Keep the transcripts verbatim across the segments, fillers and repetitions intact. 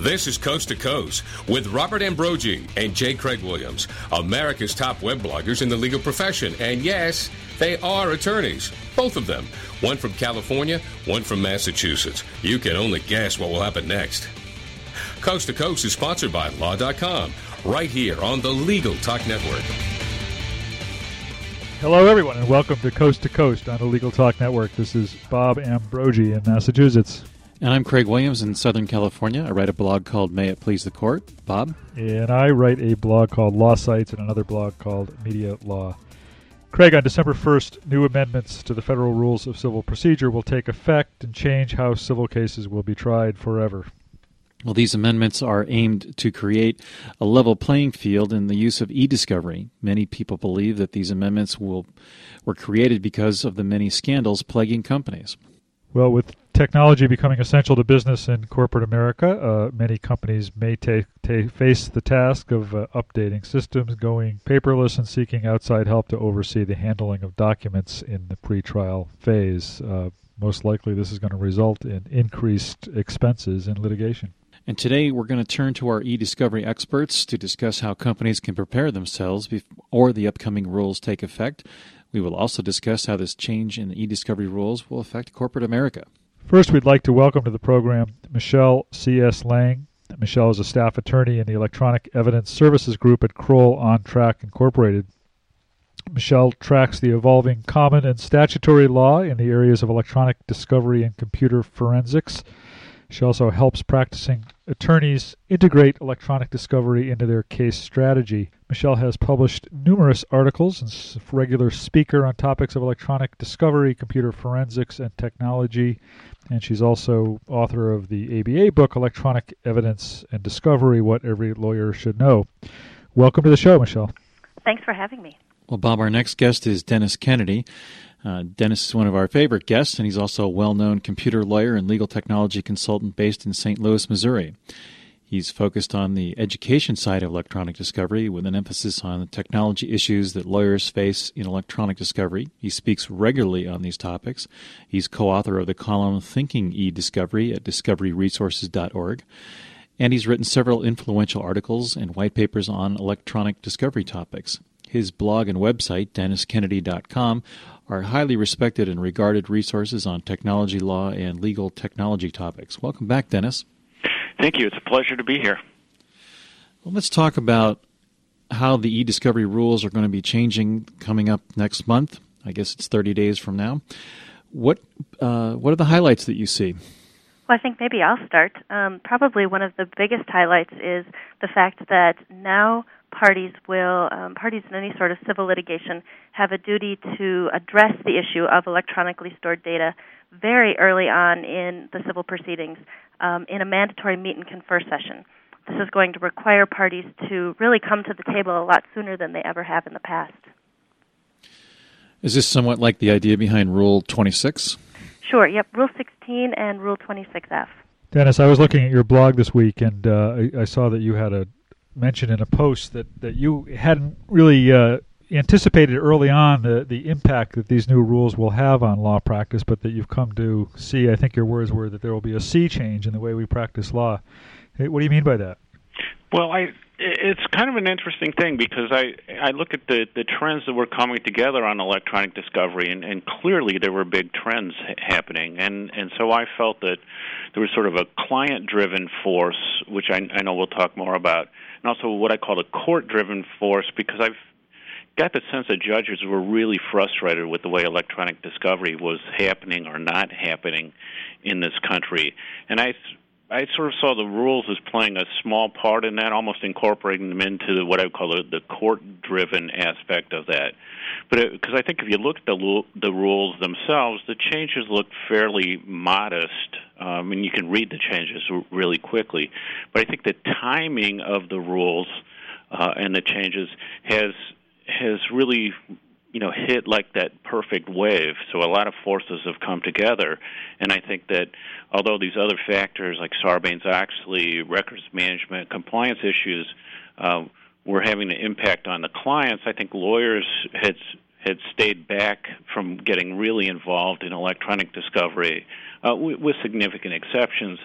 This is Coast to Coast with Robert Ambrogi and J. Craig Williams, America's top web bloggers in the legal profession. And yes, they are attorneys, both of them. One from California, one from Massachusetts. You can only guess what will happen next. Coast to Coast is sponsored by Law dot com, right here on the Legal Talk Network. Hello, everyone, and welcome to Coast to Coast on the Legal Talk Network. This is Bob Ambrogi in Massachusetts. And I'm Craig Williams in Southern California. I write a blog called May It Please the Court. Bob? And I write a blog called Law Sites and another blog called Media Law. Craig, on December first, new amendments to the Federal Rules of Civil Procedure will take effect and change how civil cases will be tried forever. Well, these amendments are aimed to create a level playing field in the use of e-discovery. Many people believe that these amendments will, were created because of the many scandals plaguing companies. Well, with technology becoming essential to business in corporate America, uh, many companies may ta- ta- face the task of uh, updating systems, going paperless, and seeking outside help to oversee the handling of documents in the pretrial phase. Uh, most likely, this is going to result in increased expenses in litigation. And today we're going to turn to our e-discovery experts to discuss how companies can prepare themselves before the upcoming rules take effect. We will also discuss how this change in the e-discovery rules will affect corporate America. First, we'd like to welcome to the program Michelle C S. Lang. Michelle is a staff attorney in the Electronic Evidence Services Group at Kroll OnTrack, Incorporated. Michelle tracks the evolving common and statutory law in the areas of electronic discovery and computer forensics. She also helps practicing attorneys integrate electronic discovery into their case strategy. Michelle has published numerous articles and is a regular speaker on topics of electronic discovery, computer forensics, and technology. And she's also author of the A B A book, Electronic Evidence and Discovery, What Every Lawyer Should Know. Welcome to the show, Michelle. Thanks for having me. Well, Bob, our next guest is Dennis Kennedy. Uh, Dennis is one of our favorite guests, and he's also a well-known computer lawyer and legal technology consultant based in Saint Louis, Missouri. He's focused on the education side of electronic discovery with an emphasis on the technology issues that lawyers face in electronic discovery. He speaks regularly on these topics. He's co-author of the column Thinking E-Discovery at discovery resources dot org, and he's written several influential articles and white papers on electronic discovery topics. His blog and website, dennis kennedy dot com, are highly respected and regarded resources on technology law and legal technology topics. Welcome back, Dennis. Thank you. It's a pleasure to be here. Well, let's talk about how the e-discovery rules are going to be changing coming up next month. I guess it's thirty days from now. What uh, what are the highlights that you see? Well, I think maybe I'll start. Um, probably one of the biggest highlights is the fact that now Parties will um, parties in any sort of civil litigation have a duty to address the issue of electronically stored data very early on in the civil proceedings um, in a mandatory meet and confer session. This is going to require parties to really come to the table a lot sooner than they ever have in the past. Is this somewhat like the idea behind Rule twenty-six? Sure. Yep. Rule sixteen and Rule twenty-six F. Dennis, I was looking at your blog this week, and uh, I, I saw that you had a mentioned in a post that, that you hadn't really uh, anticipated early on the, the impact that these new rules will have on law practice, but that you've come to see, I think your words were, that there will be a sea change in the way we practice law. Hey, what do you mean by that? Well, I, it's kind of an interesting thing because I, I look at the, the trends that were coming together on electronic discovery, and, and clearly there were big trends ha- happening. And, and so I felt that there was sort of a client-driven force, which I, I know we'll talk more about, and also what I call a court-driven force, because I've got the sense that judges were really frustrated with the way electronic discovery was happening or not happening in this country. And I I sort of saw the rules as playing a small part in that, almost incorporating them into what I would call the court-driven aspect of that. But because I think if you look at the, the rules themselves, the changes look fairly modest, um, and you can read the changes really quickly. But I think the timing of the rules uh, and the changes has has really, you know, hit like that perfect wave. So a lot of forces have come together, and I think that although these other factors like Sarbanes-Oxley, records management, compliance issues uh, were having an impact on the clients, I think lawyers had had stayed back from getting really involved in electronic discovery, uh, w- with significant exceptions.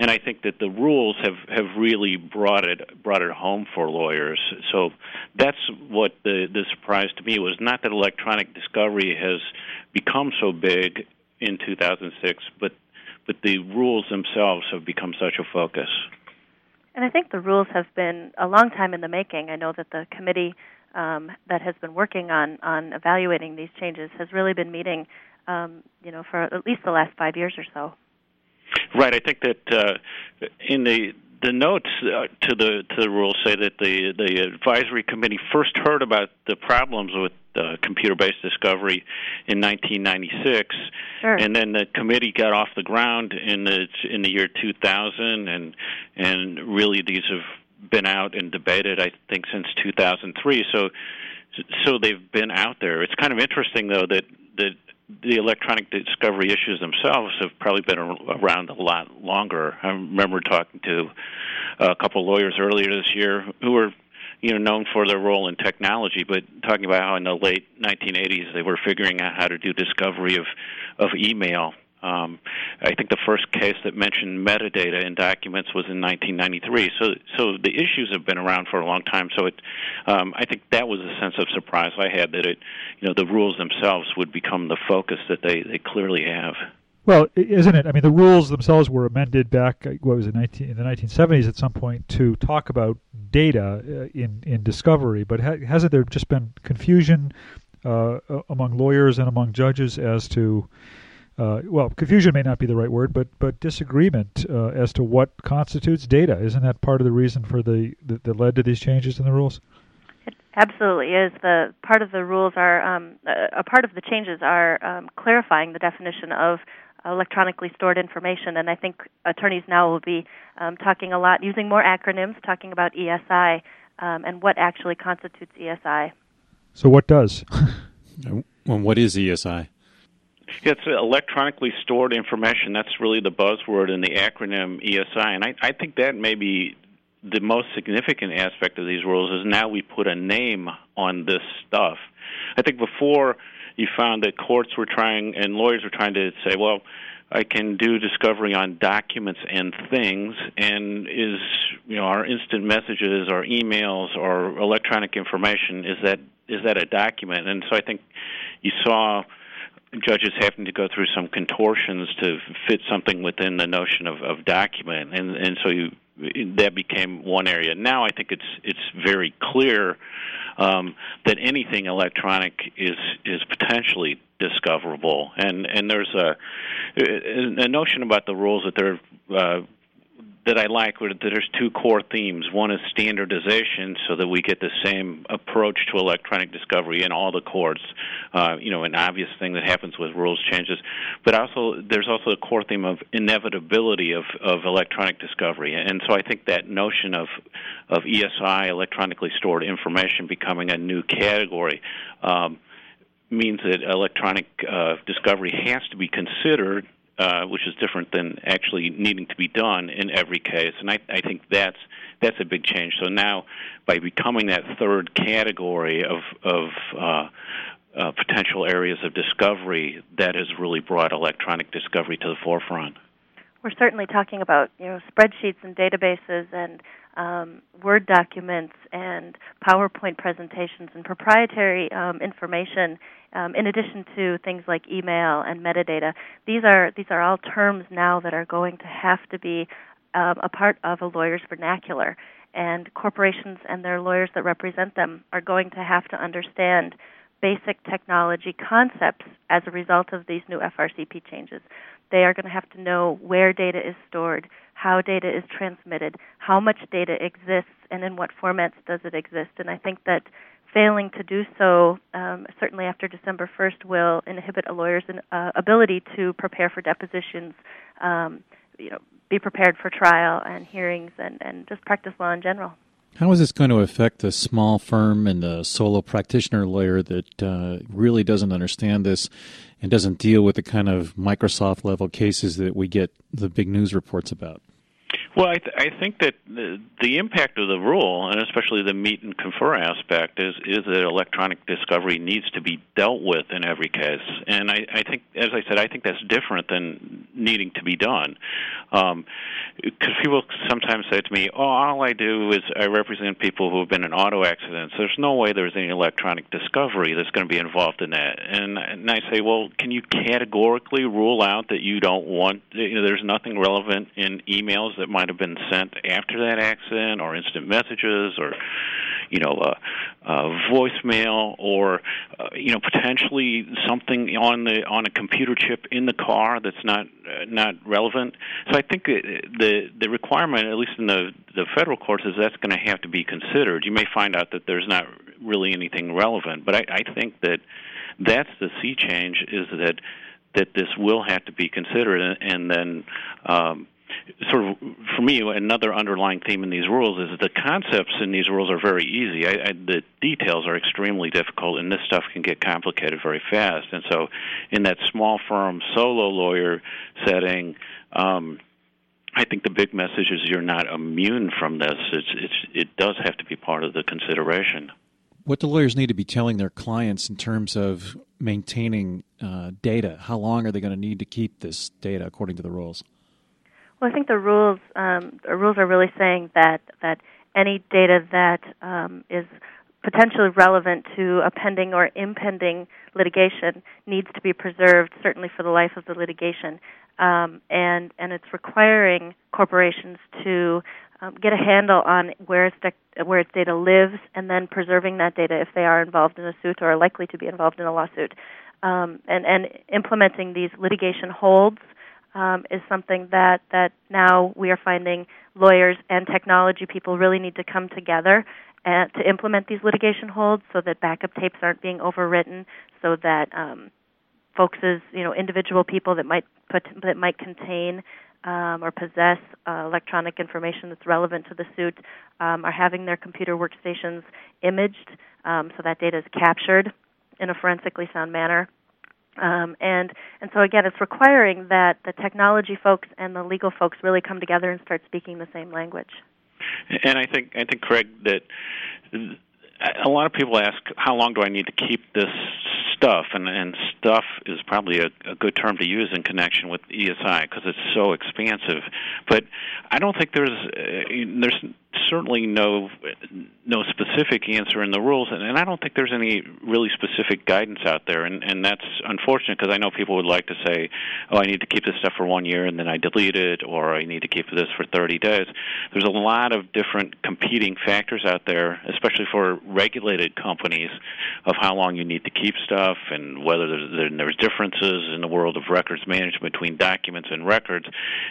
And I think that the rules have, have really brought it brought it home for lawyers. So that's what the, the surprise to me was, not that electronic discovery has become so big in two thousand six, but but the rules themselves have become such a focus. And I think the rules have been a long time in the making. I know that the committee um, that has been working on, on evaluating these changes has really been meeting, um, you know, for at least the last five years or so. Right. I think that uh, in the the notes uh, to the to the rules say that the the advisory committee first heard about the problems with uh, computer-based discovery in nineteen ninety-six, sure. And then the committee got off the ground in the in the year two thousand, and and really these have been out and debated, I think, since two thousand three. So so they've been out there. It's kind of interesting though that that the electronic discovery issues themselves have probably been around a lot longer. I remember talking to a couple of lawyers earlier this year who were, you know, known for their role in technology, but talking about how in the late nineteen eighties they were figuring out how to do discovery of, of email. Um, I think the first case that mentioned metadata in documents was in nineteen ninety-three. So, so the issues have been around for a long time. So, it, um, I think that was a sense of surprise I had, that it, you know, the rules themselves would become the focus that they, they clearly have. Well, isn't it? I mean, the rules themselves were amended back, what was it, nineteen in the nineteen seventies at some point to talk about data in in discovery. But ha- hasn't there just been confusion uh, among lawyers and among judges as to? Uh, well, confusion may not be the right word, but but disagreement uh, as to what constitutes data. Isn't that part of the reason for the that, that led to these changes in the rules? It absolutely is. The part of the rules are um, a part of the changes are um, clarifying the definition of electronically stored information, and I think attorneys now will be um, talking a lot, using more acronyms, talking about E S I um, and what actually constitutes E S I. So, what does? Well, what is E S I? It's electronically stored information. That's really the buzzword in the acronym E S I, and I, I think that may be the most significant aspect of these rules is now we put a name on this stuff. I think before you found that courts were trying and lawyers were trying to say, well, I can do discovery on documents and things, and is, you know, our instant messages, our emails, our electronic information, is that is that a document? And so I think you saw judges having to go through some contortions to fit something within the notion of, of document, and and so you, that became one area. Now I think it's it's very clear um, that anything electronic is is potentially discoverable, and and there's a a notion about the rules that they're uh, that I like, that there's two core themes. One is standardization, so that we get the same approach to electronic discovery in all the courts, uh, you know, an obvious thing that happens with rules changes. But also, there's also a core theme of inevitability of, of electronic discovery. And so I think that notion of, of E S I, electronically stored information, becoming a new category, um, means that electronic uh, discovery has to be considered, Uh, which is different than actually needing to be done in every case. And I, I think that's that's a big change. So now by becoming that third category of, of uh, uh, potential areas of discovery, that has really brought electronic discovery to the forefront. We're certainly talking about, you know, spreadsheets and databases and um, Word documents and PowerPoint presentations and proprietary um, information, Um, in addition to things like email and metadata. These are these are all terms now that are going to have to be um, a part of a lawyer's vernacular, and corporations and their lawyers that represent them are going to have to understand basic technology concepts as a result of these new F R C P changes. They are going to have to know where data is stored, how data is transmitted, how much data exists, and in what formats does it exist. And I think that failing to do so, um, certainly after December first, will inhibit a lawyer's uh, ability to prepare for depositions, um, you know, be prepared for trial and hearings, and, and just practice law in general. How is this going to affect the small firm and the solo practitioner lawyer that uh, really doesn't understand this and doesn't deal with the kind of Microsoft-level cases that we get the big news reports about? Well, I, th- I think that the, the impact of the rule, and especially the meet and confer aspect, is, is that electronic discovery needs to be dealt with in every case. And I, I think, as I said, I think that's different than needing to be done. Because um, people sometimes say to me, oh, all I do is I represent people who have been in auto accidents. There's no way there's any electronic discovery that's going to be involved in that. And, and I say, well, can you categorically rule out that you don't want, you know, there's nothing relevant in emails that might have been sent after that accident, or instant messages, or you know, uh, uh, voicemail, or uh, you know, potentially something on the on a computer chip in the car that's not uh, not relevant. So I think the the requirement, at least in the the federal courts, is that's going to have to be considered. You may find out that there's not really anything relevant, but I, I think that that's the sea change, is that that this will have to be considered, and then. Um, Sort of, for me, another underlying theme in these rules is that the concepts in these rules are very easy. I, I, the details are extremely difficult, and this stuff can get complicated very fast. And so in that small firm, solo lawyer setting, um, I think the big message is you're not immune from this. It's, it's, it does have to be part of the consideration. What do lawyers need to be telling their clients in terms of maintaining uh, data? How long are they going to need to keep this data according to the rules? Well, I think the rules um, the rules are really saying that that any data that um, is potentially relevant to a pending or impending litigation needs to be preserved, certainly for the life of the litigation, um, and and it's requiring corporations to um, get a handle on where its de- where its data lives, and then preserving that data if they are involved in a suit or are likely to be involved in a lawsuit, um, and and implementing these litigation holds. Um, is something that, that now we are finding lawyers and technology people really need to come together and, to implement these litigation holds, so that backup tapes aren't being overwritten, so that um, folks, as, you know, individual people that might put, that might contain um, or possess uh, electronic information that's relevant to the suit um, are having their computer workstations imaged, um, so that data is captured in a forensically sound manner. Um, and and so, again, it's requiring that the technology folks and the legal folks really come together and start speaking the same language. And I think, I think Craig, that a lot of people ask, how long do I need to keep this stuff? And, and stuff is probably a, a good term to use in connection with E S I, because it's so expansive. But I don't think there's uh, there's certainly no no specific answer in the rules, and, and I don't think there's any really specific guidance out there. And, and that's unfortunate, because I know people would like to say, oh, I need to keep this stuff for one year, and then I delete it, or I need to keep this for thirty days. There's a lot of different competing factors out there, especially for regulated companies, of how long you need to keep stuff, and whether there's, there's differences in the world of records management between documents and records.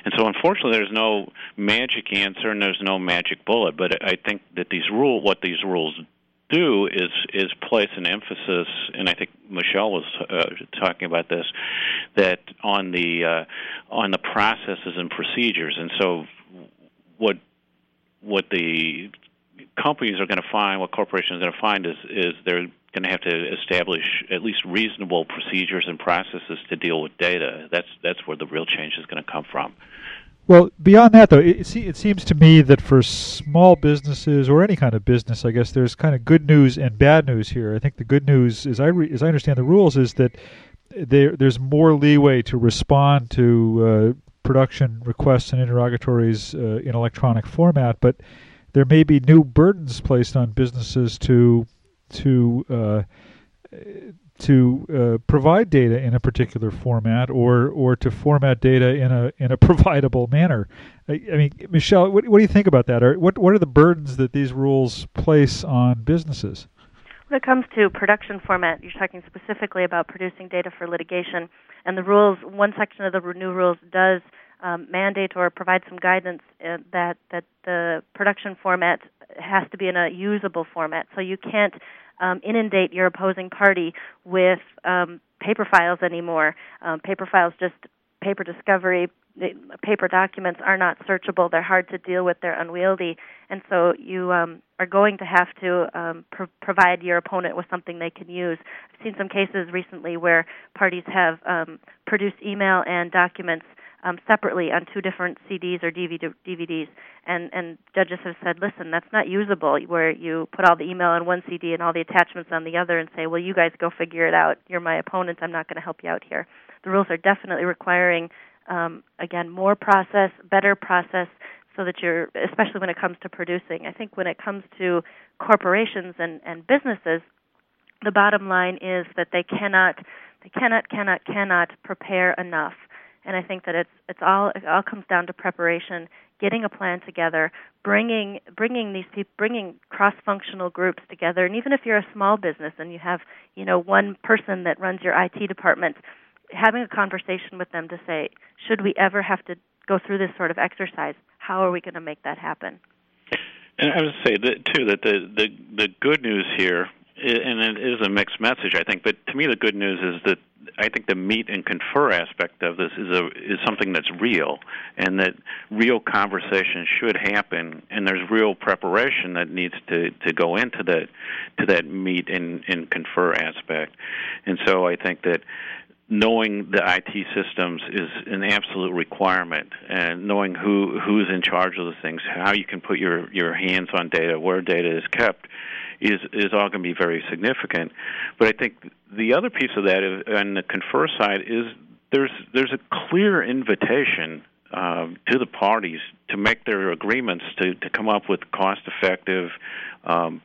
And so, unfortunately, there's no magic answer, and there's no magic bullet. But I think that these rule, what these rules do is is place an emphasis, and I think Michelle was uh, talking about this, that on the uh, on the processes and procedures. And so, what what the companies are going to find, what corporations are going to find, is is they're going to have to establish at least reasonable procedures and processes to deal with data. That's that's where the real change is going to come from. Well, beyond that, though, it, it seems to me that for small businesses or any kind of business, I guess there's kind of good news and bad news here. I think the good news, as I re, as I understand the rules, is that there there's more leeway to respond to uh, production requests and interrogatories uh, in electronic format, but there may be new burdens placed on businesses to to uh, to uh, provide data in a particular format, or or to format data in a in a providable manner. I, I mean, Michelle, what, what do you think about that? Or what what are the burdens that these rules place on businesses? When it comes to production format, you're talking specifically about producing data for litigation, and the rules. One section of the new rules does um, mandate or provide some guidance uh, that that the production format has to be in a usable format, so you can't um, inundate your opposing party with um, paper files anymore. Um, paper files, just paper discovery, they, paper documents are not searchable. They're hard to deal with. They're unwieldy. And so you um, are going to have to um, pr- provide your opponent with something they can use. I've seen some cases recently where parties have um, produced email and documents um, separately on two different C Ds or D V D, D V Ds, and, and judges have said, listen, that's not usable, where you put all the email on one C D and all the attachments on the other and say, well, you guys go figure it out. You're my opponent. I'm not going to help you out here. The rules are definitely requiring, um, again, more process, better process, so that you're, especially when it comes to producing. I think when it comes to corporations and, and businesses, the bottom line is that they cannot, they cannot, cannot, cannot prepare enough. And I think that it's it's all it all comes down to preparation, getting a plan together, bringing bringing these people, bringing cross-functional groups together. And even if you're a small business and you have, you know, one person that runs your I T department, having a conversation with them to say, should we ever have to go through this sort of exercise? How are we going to make that happen? And I would say that, too, that the, the the good news here, and it is a mixed message, I think, but to me the good news is that I think the meet and confer aspect of this is a is something that's real, and that real conversation should happen, and there's real preparation that needs to, to go into that to that meet and, and confer aspect. And so I think that knowing the I T systems is an absolute requirement, and knowing who who's in charge of the things, how you can put your, your hands on data, where data is kept, is is all going to be very significant. But I think the other piece of that is, on the confer side, is there's there's a clear invitation uh, to the parties to make their agreements to, to come up with cost-effective, um,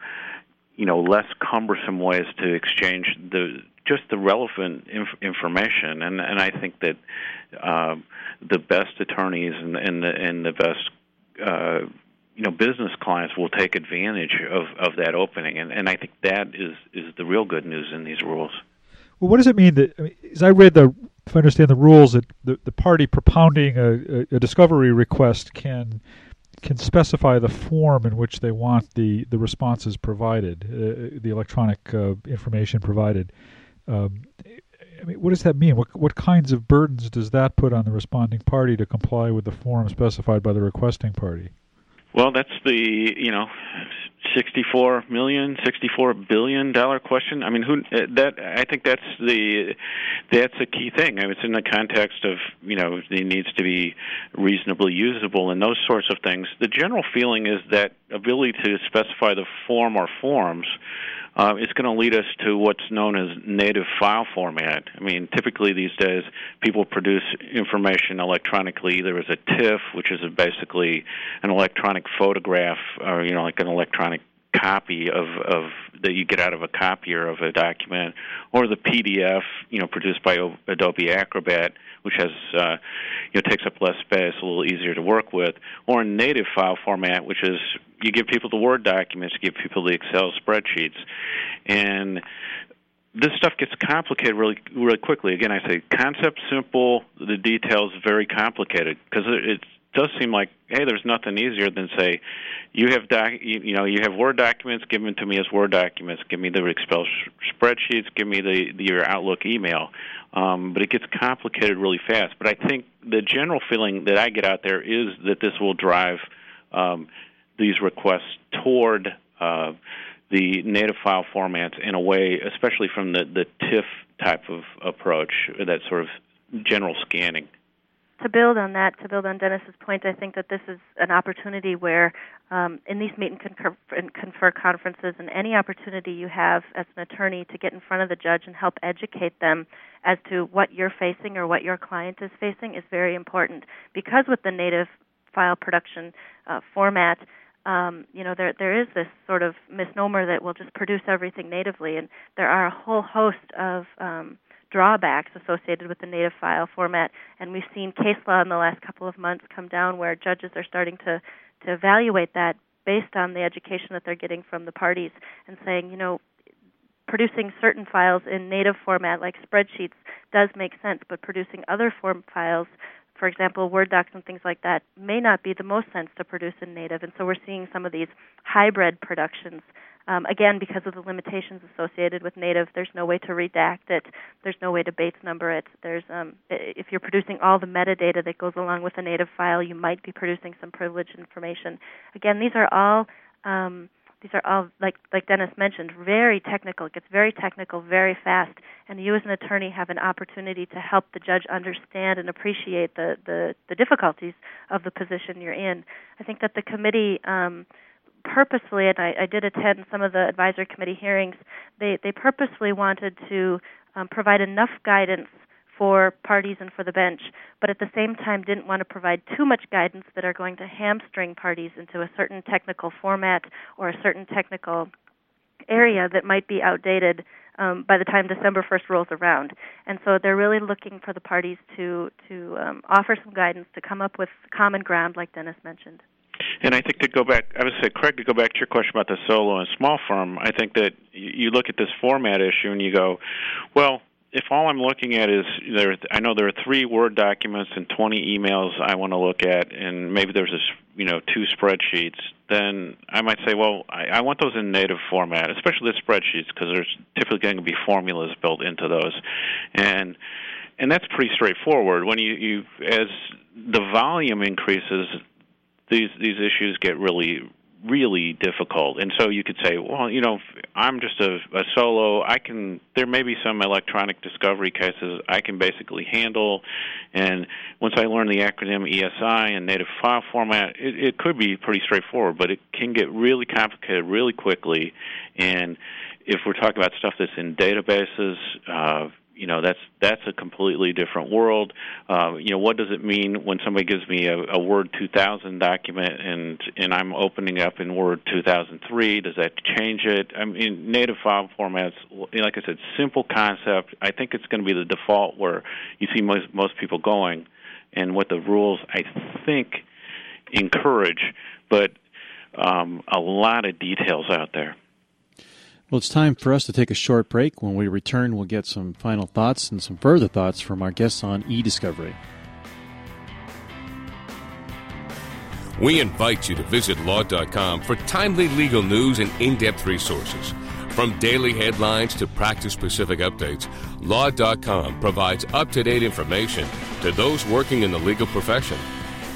you know, less cumbersome ways to exchange the just the relevant inf- information, and, and I think that uh, the best attorneys and, and, the, and the best uh, you know business clients will take advantage of, of that opening, and, and I think that is, is the real good news in these rules. Well, what does it mean that, I mean, as I read the, if I understand the rules, that the, the party propounding a, a discovery request can can specify the form in which they want the, the responses provided, uh, the electronic uh, information provided. Um, I mean, what does that mean? What what kinds of burdens does that put on the responding party to comply with the form specified by the requesting party? Well, that's the, you know, sixty-four million dollars, sixty-four billion dollars question. I mean, who that? I think that's the that's a key thing. I mean, it's in the context of, you know, it needs to be reasonably usable and those sorts of things. The general feeling is that ability to specify the form or forms uh, is going to lead us to what's known as native file format. I mean, typically these days people produce information electronically, either as a TIFF, which is a basically an electronic photograph, or, you know, like an electronic copy of, of that you get out of a copier of a document, or the P D F, you know, produced by Adobe Acrobat, which has uh, you know takes up less space, a little easier to work with, or a native file format, which is you give people the Word documents, you give people the Excel spreadsheets, and this stuff gets complicated really, really quickly. Again, I say concept simple, the details very complicated, because it's does seem like, hey, there's nothing easier than say, you have doc, you, you know, you have Word documents, give them to me as Word documents, give me the Excel sh- spreadsheets, give me the, the your Outlook email. Um, but it gets complicated really fast. But I think the general feeling that I get out there is that this will drive um, these requests toward uh, the native file formats in a way, especially from the, the TIFF type of approach, that sort of general scanning. To build on that, to build on Dennis's point, I think that this is an opportunity where um, in these meet and confer, and confer conferences, and any opportunity you have as an attorney to get in front of the judge and help educate them as to what you're facing or what your client is facing is very important. Because with the native file production uh, format, Um, you know, there there is this sort of misnomer that we'll just produce everything natively, and there are a whole host of um, drawbacks associated with the native file format, and we've seen case law in the last couple of months come down where judges are starting to, to evaluate that based on the education that they're getting from the parties and saying, you know, producing certain files in native format like spreadsheets does make sense, but producing other form files, for example, Word docs and things like that, may not be the most sense to produce in native. And so we're seeing some of these hybrid productions. Um, again, because of the limitations associated with native, there's no way to redact it. There's no way to Bates number it. There's, um, if you're producing all the metadata that goes along with a native file, you might be producing some privileged information. Again, these are all um, These are all, like like Dennis mentioned, very technical. It gets very technical very fast, and you as an attorney have an opportunity to help the judge understand and appreciate the, the, the difficulties of the position you're in. I think that the committee um, purposefully, and I, I did attend some of the advisory committee hearings, they, they purposefully wanted to um, provide enough guidance for parties and for the bench, but at the same time didn't want to provide too much guidance that are going to hamstring parties into a certain technical format or a certain technical area that might be outdated um, by the time December first rolls around. And so they're really looking for the parties to, to um, offer some guidance, to come up with common ground like Dennis mentioned. And I think to go back, I would say, Craig, to go back to your question about the solo and small firm, I think that you look at this format issue and you go, well, if all I'm looking at is, there, I know there are three Word documents and twenty emails I want to look at, and maybe there's this, you know, two spreadsheets, then I might say, well, I, I want those in native format, especially the spreadsheets, because there's typically going to be formulas built into those, and and that's pretty straightforward. When you, you as the volume increases, these these issues get really. really difficult. And so you could say, well, you know, I'm just a, a solo. I can, there may be some electronic discovery cases I can basically handle. And once I learn the acronym E S I and native file format, it, it could be pretty straightforward, but it can get really complicated really quickly. And if we're talking about stuff that's in databases, uh, you know, that's that's a completely different world. Uh, you know, what does it mean when somebody gives me a, a Word two thousand document and and I'm opening up in Word two thousand three? Does that change it? I mean, native file formats, like I said, simple concept. I think it's going to be the default where you see most, most people going, and what the rules, I think, encourage, but um, a lot of details out there. Well, it's time for us to take a short break. When we return, we'll get some final thoughts and some further thoughts from our guests on eDiscovery. We invite you to visit law dot com for timely legal news and in-depth resources. From daily headlines to practice-specific updates, law dot com provides up-to-date information to those working in the legal profession.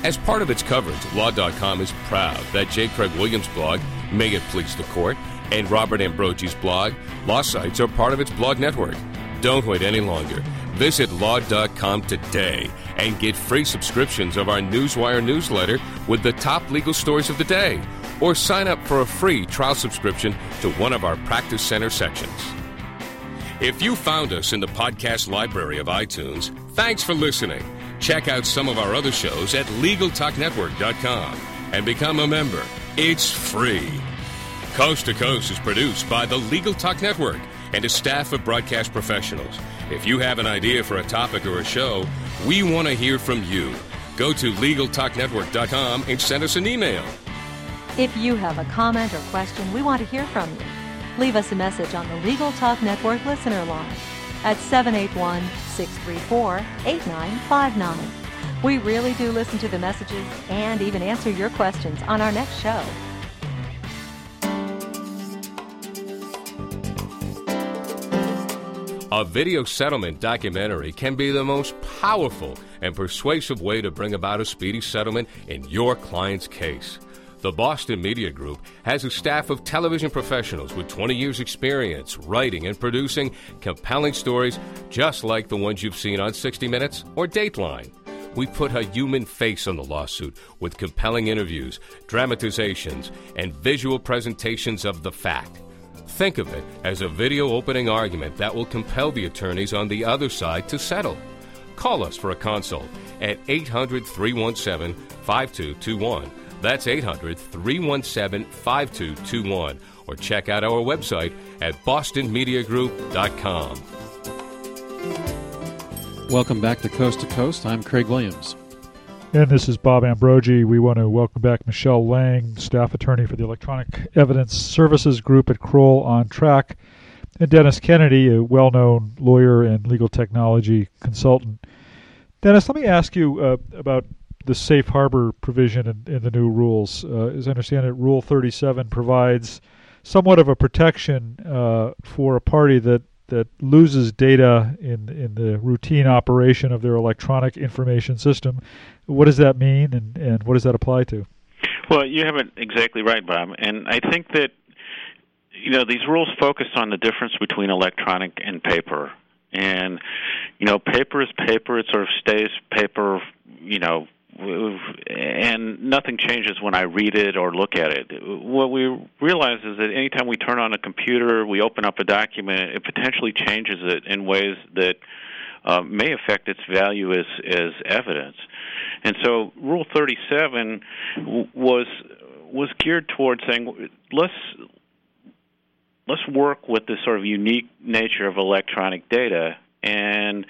As part of its coverage, law dot com is proud that J. Craig Williams' blog, May It Please the Court, and Robert Ambrogi's blog, Law Sites, are part of its blog network. Don't wait any longer. Visit law dot com today and get free subscriptions of our Newswire newsletter with the top legal stories of the day, or sign up for a free trial subscription to one of our Practice Center sections. If you found us in the podcast library of iTunes, thanks for listening. Check out some of our other shows at legal talk network dot com and become a member. It's free. Coast to Coast is produced by the Legal Talk Network and a staff of broadcast professionals. If you have an idea for a topic or a show, we want to hear from you. Go to legal talk network dot com and send us an email. If you have a comment or question, we want to hear from you. Leave us a message on the Legal Talk Network listener line at seven eight one, six three four, eight nine five nine. We really do listen to the messages and even answer your questions on our next show. A video settlement documentary can be the most powerful and persuasive way to bring about a speedy settlement in your client's case. The Boston Media Group has a staff of television professionals with twenty years' experience writing and producing compelling stories just like the ones you've seen on sixty minutes or Dateline. We put a human face on the lawsuit with compelling interviews, dramatizations, and visual presentations of the fact. Think of it as a video opening argument that will compel the attorneys on the other side to settle. Call us for a consult at eight hundred, three one seven, five two two one. That's eight hundred, three one seven, five two two one. Or check out our website at boston media group dot com. Welcome back to Coast to Coast. I'm Craig Williams. And this is Bob Ambrogi. We want to welcome back Michelle Lang, staff attorney for the Electronic Evidence Services Group at Kroll OnTrack, and Dennis Kennedy, a well-known lawyer and legal technology consultant. Dennis, let me ask you uh, about the safe harbor provision in, in the new rules. Uh, as I understand it, Rule thirty-seven provides somewhat of a protection uh, for a party that that loses data in in the routine operation of their electronic information system. What does that mean, and, and what does that apply to? Well, you have it exactly right, Bob. And I think that you know, these rules focus on the difference between electronic and paper. And, you know, paper is paper. It sort of stays paper, you know, and nothing changes when I read it or look at it. What we realize is that anytime we turn on a computer, we open up a document, it potentially changes it in ways that uh, may affect its value as, as evidence. And so Rule thirty-seven w- was was geared towards saying, let's... let's work with this sort of unique nature of electronic data, and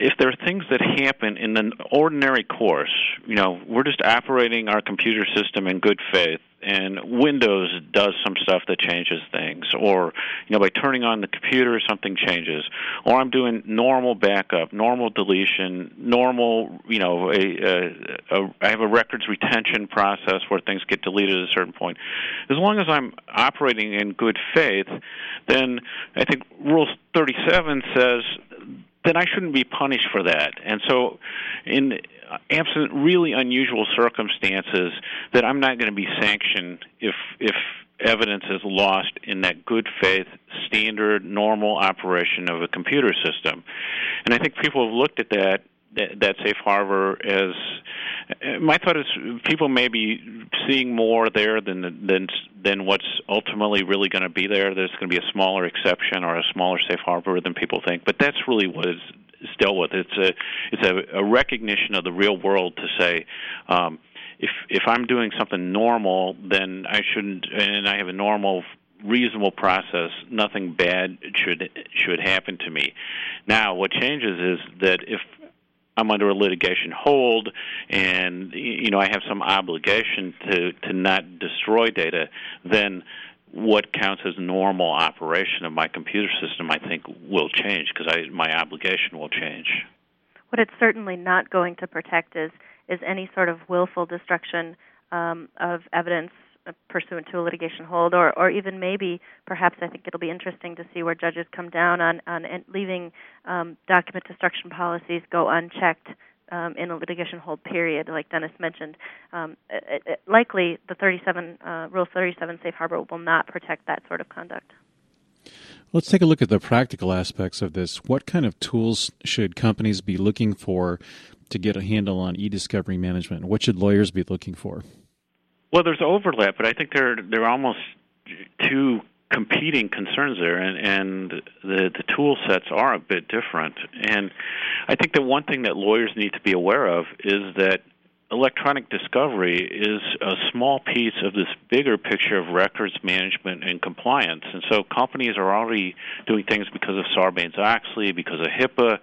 if there are things that happen in the ordinary course, you know, we're just operating our computer system in good faith, and Windows does some stuff that changes things, or, you know, by turning on the computer, something changes, or I'm doing normal backup, normal deletion, normal, you know, a, a, a, I have a records retention process where things get deleted at a certain point. As long as I'm operating in good faith, then I think Rule thirty-seven says then I shouldn't be punished for that. And so in absent really unusual circumstances, that I'm not going to be sanctioned if if evidence is lost in that good faith, standard, normal operation of a computer system. And I think people have looked at that, that, that safe harbor as, my thought is people may be seeing more there than than than what's ultimately really going to be there. There's going to be a smaller exception or a smaller safe harbor than people think, but that's really what is dealt with. It's a it's a, a recognition of the real world to say, um, if if I'm doing something normal, then I shouldn't, and I have a normal, reasonable process, nothing bad should should happen to me. Now, what changes is that if I'm under a litigation hold, and you know I have some obligation to, to not destroy data, then what counts as normal operation of my computer system, I think, will change because I, my obligation will change. What it's certainly not going to protect is is any sort of willful destruction um, of evidence pursuant to a litigation hold, or, or even maybe, perhaps, I think it'll be interesting to see where judges come down on, on leaving um, document destruction policies go unchecked um, in a litigation hold period, like Dennis mentioned. Um, it, it, likely, the thirty-seven uh, Rule thirty-seven safe harbor will not protect that sort of conduct. Let's take a look at the practical aspects of this. What kind of tools should companies be looking for to get a handle on e-discovery management? What should lawyers be looking for? Well, there's overlap, but I think there there are almost two competing concerns there, and, and the, the tool sets are a bit different. And I think the one thing that lawyers need to be aware of is that electronic discovery is a small piece of this bigger picture of records management and compliance. And so companies are already doing things because of Sarbanes-Oxley, because of HIPAA,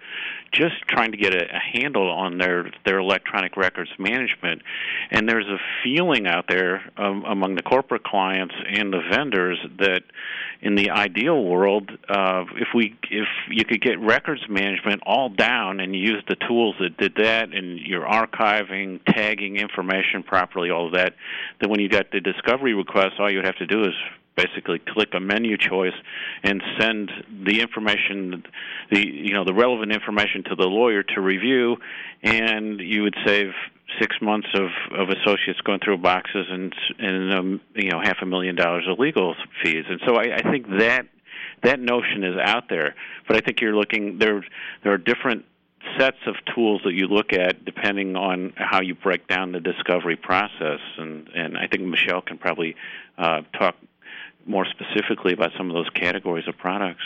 just trying to get a, a handle on their, their electronic records management. And there's a feeling out there um, among the corporate clients and the vendors that in the ideal world, uh, if we if you could get records management all down and use the tools that did that, and your archiving, tagging information properly, all of that, then when you got the discovery request, all you would have to do is basically click a menu choice and send the information, the you know the relevant information to the lawyer to review, and you would save six months of, of associates going through boxes and and um, you know half a million dollars of legal fees. And so I, I think that that notion is out there, but I think you're looking there. There are different sets of tools that you look at depending on how you break down the discovery process. And, and I think Michelle can probably uh, talk more specifically about some of those categories of products.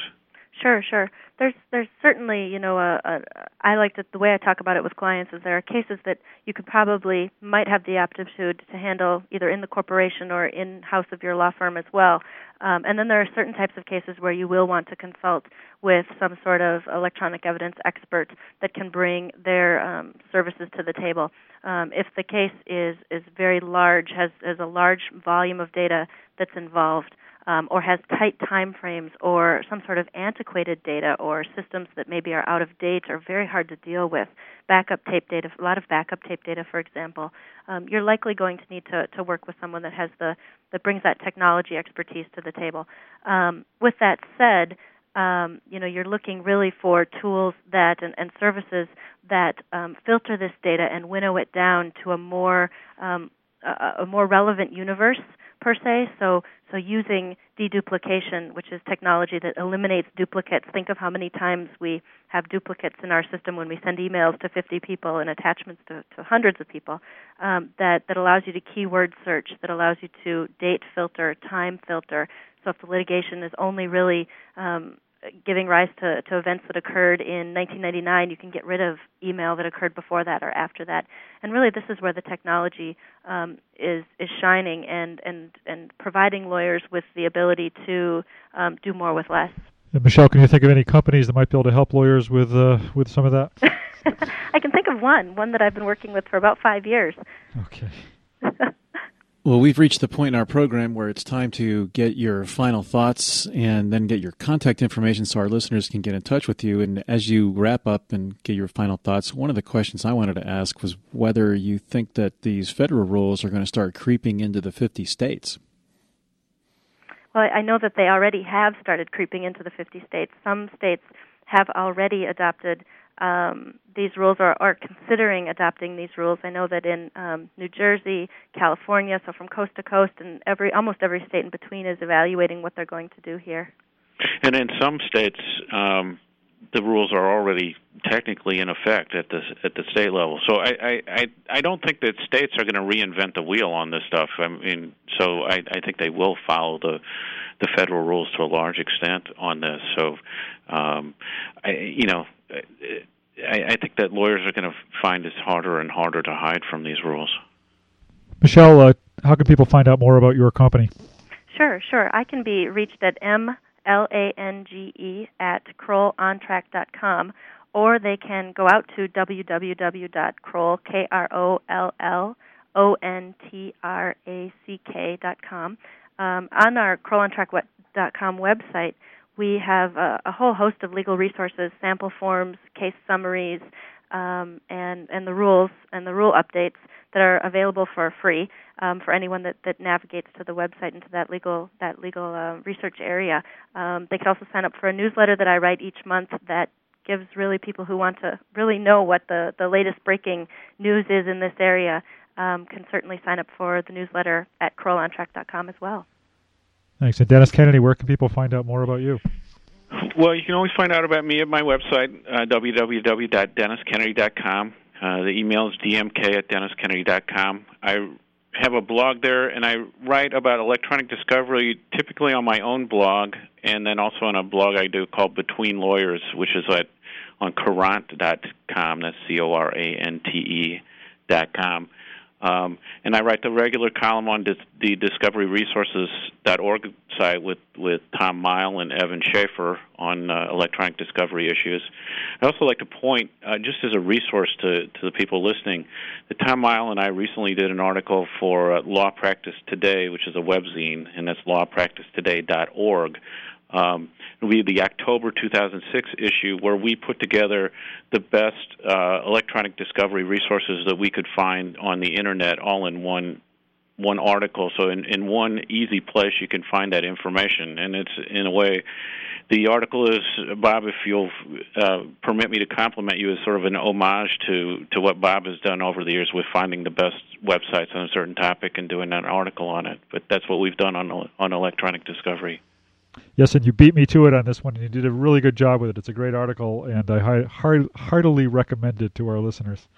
Sure, sure. There's there's certainly, you know, a, a, I like to, the way I talk about it with clients is there are cases that you could probably, might have the aptitude to handle either in the corporation or in-house of your law firm as well. Um, and then there are certain types of cases where you will want to consult with some sort of electronic evidence expert that can bring their um, services to the table. Um, if the case is, is very large, has, has a large volume of data that's involved, Um, or has tight time frames or some sort of antiquated data or systems that maybe are out of date or very hard to deal with, backup tape data, a lot of backup tape data, for example, um, you're likely going to need to, to work with someone that has the that brings that technology expertise to the table. Um, with that said, um, you know, you're looking really for tools that and, and services that um, filter this data and winnow it down to a more um, a, a more relevant universe per se. So So using deduplication, which is technology that eliminates duplicates. Think of how many times we have duplicates in our system when we send emails to fifty people and attachments to, to hundreds of people. Um, that, that allows you to keyword search, that allows you to date filter, time filter. So if the litigation is only really um, giving rise to, to events that occurred in nineteen ninety-nine, you can get rid of email that occurred before that or after that. And really this is where the technology um, is is shining and, and, and providing lawyers with the ability to um, do more with less. And Michelle, can you think of any companies that might be able to help lawyers with uh, with some of that? I can think of one, one that I've been working with for about five years. Okay. Well, we've reached the point in our program where it's time to get your final thoughts and then get your contact information so our listeners can get in touch with you. And as you wrap up and get your final thoughts, one of the questions I wanted to ask was whether you think that these federal rules are going to start creeping into the fifty states. Well, I know that they already have started creeping into the fifty states. Some states have already adopted Um, these rules or are, are considering adopting these rules. I know that in um, New Jersey, California, so from coast to coast, and every almost every state in between is evaluating what they're going to do here. And in some states, um, the rules are already technically in effect at the at the state level. So I I, I don't think that states are going to reinvent the wheel on this stuff. I mean, so I, I think they will follow the the federal rules to a large extent on this. So um, I, you know. I think that lawyers are going to find it's harder and harder to hide from these rules. Michelle, uh, how can people find out more about your company? Sure, sure. I can be reached at M L A N G E at Kroll On Track dot com, or they can go out to w w w dot kroll, K R O L L O N T R A C K dot com. Um, on our Kroll On Track dot com website, we have a, a whole host of legal resources, sample forms, case summaries, um, and, and the rules and the rule updates that are available for free um, for anyone that, that navigates to the website into that legal that legal uh, research area. Um, they can also sign up for a newsletter that I write each month that gives really people who want to really know what the, the latest breaking news is in this area um, can certainly sign up for the newsletter at Kroll On Track dot com as well. Thanks. And Dennis Kennedy, where can people find out more about you? Well, you can always find out about me at my website, uh, w w w dot dennis kennedy dot com. Uh, the email is d m k at dennis kennedy dot com. I have a blog there, and I write about electronic discovery typically on my own blog, and then also on a blog I do called Between Lawyers, which is at, on corante dot com. That's C O R A N T E dot com. Um, and I write the regular column on dis- the discovery resources dot org site with, with Tom Mile and Evan Schaefer on uh, electronic discovery issues. I'd also like to point, uh, just as a resource to, to the people listening, that Tom Mile and I recently did an article for uh, Law Practice Today, which is a webzine, and that's law practice today dot org. Um, it'll be the October two thousand six issue where we put together the best uh, electronic discovery resources that we could find on the Internet all in one one article. So in, in one easy place you can find that information. And it's, in a way, the article is, Bob, if you'll uh, permit me to compliment you, as sort of an homage to, to what Bob has done over the years with finding the best websites on a certain topic and doing an article on it. But that's what we've done on on electronic discovery. Yes, and you beat me to it on this one, and you did a really good job with it. It's a great article, and I hard, heartily recommend it to our listeners.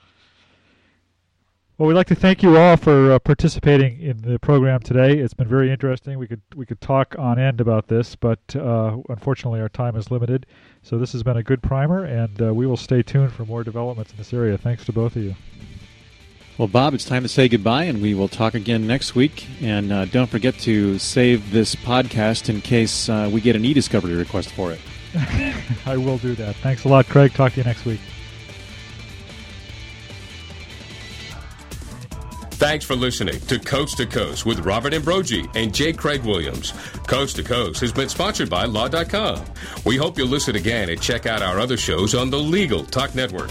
Well, we'd like to thank you all for uh, participating in the program today. It's been very interesting. We could we could talk on end about this, but uh, unfortunately our time is limited. So this has been a good primer, and uh, we will stay tuned for more developments in this area. Thanks to both of you. Well, Bob, it's time to say goodbye, and we will talk again next week. And uh, don't forget to save this podcast in case uh, we get an e-discovery request for it. I will do that. Thanks a lot, Craig. Talk to you next week. Thanks for listening to Coast to Coast with Robert Ambrogi and J. Craig Williams. Coast to Coast has been sponsored by Law dot com. We hope you'll listen again and check out our other shows on the Legal Talk Network.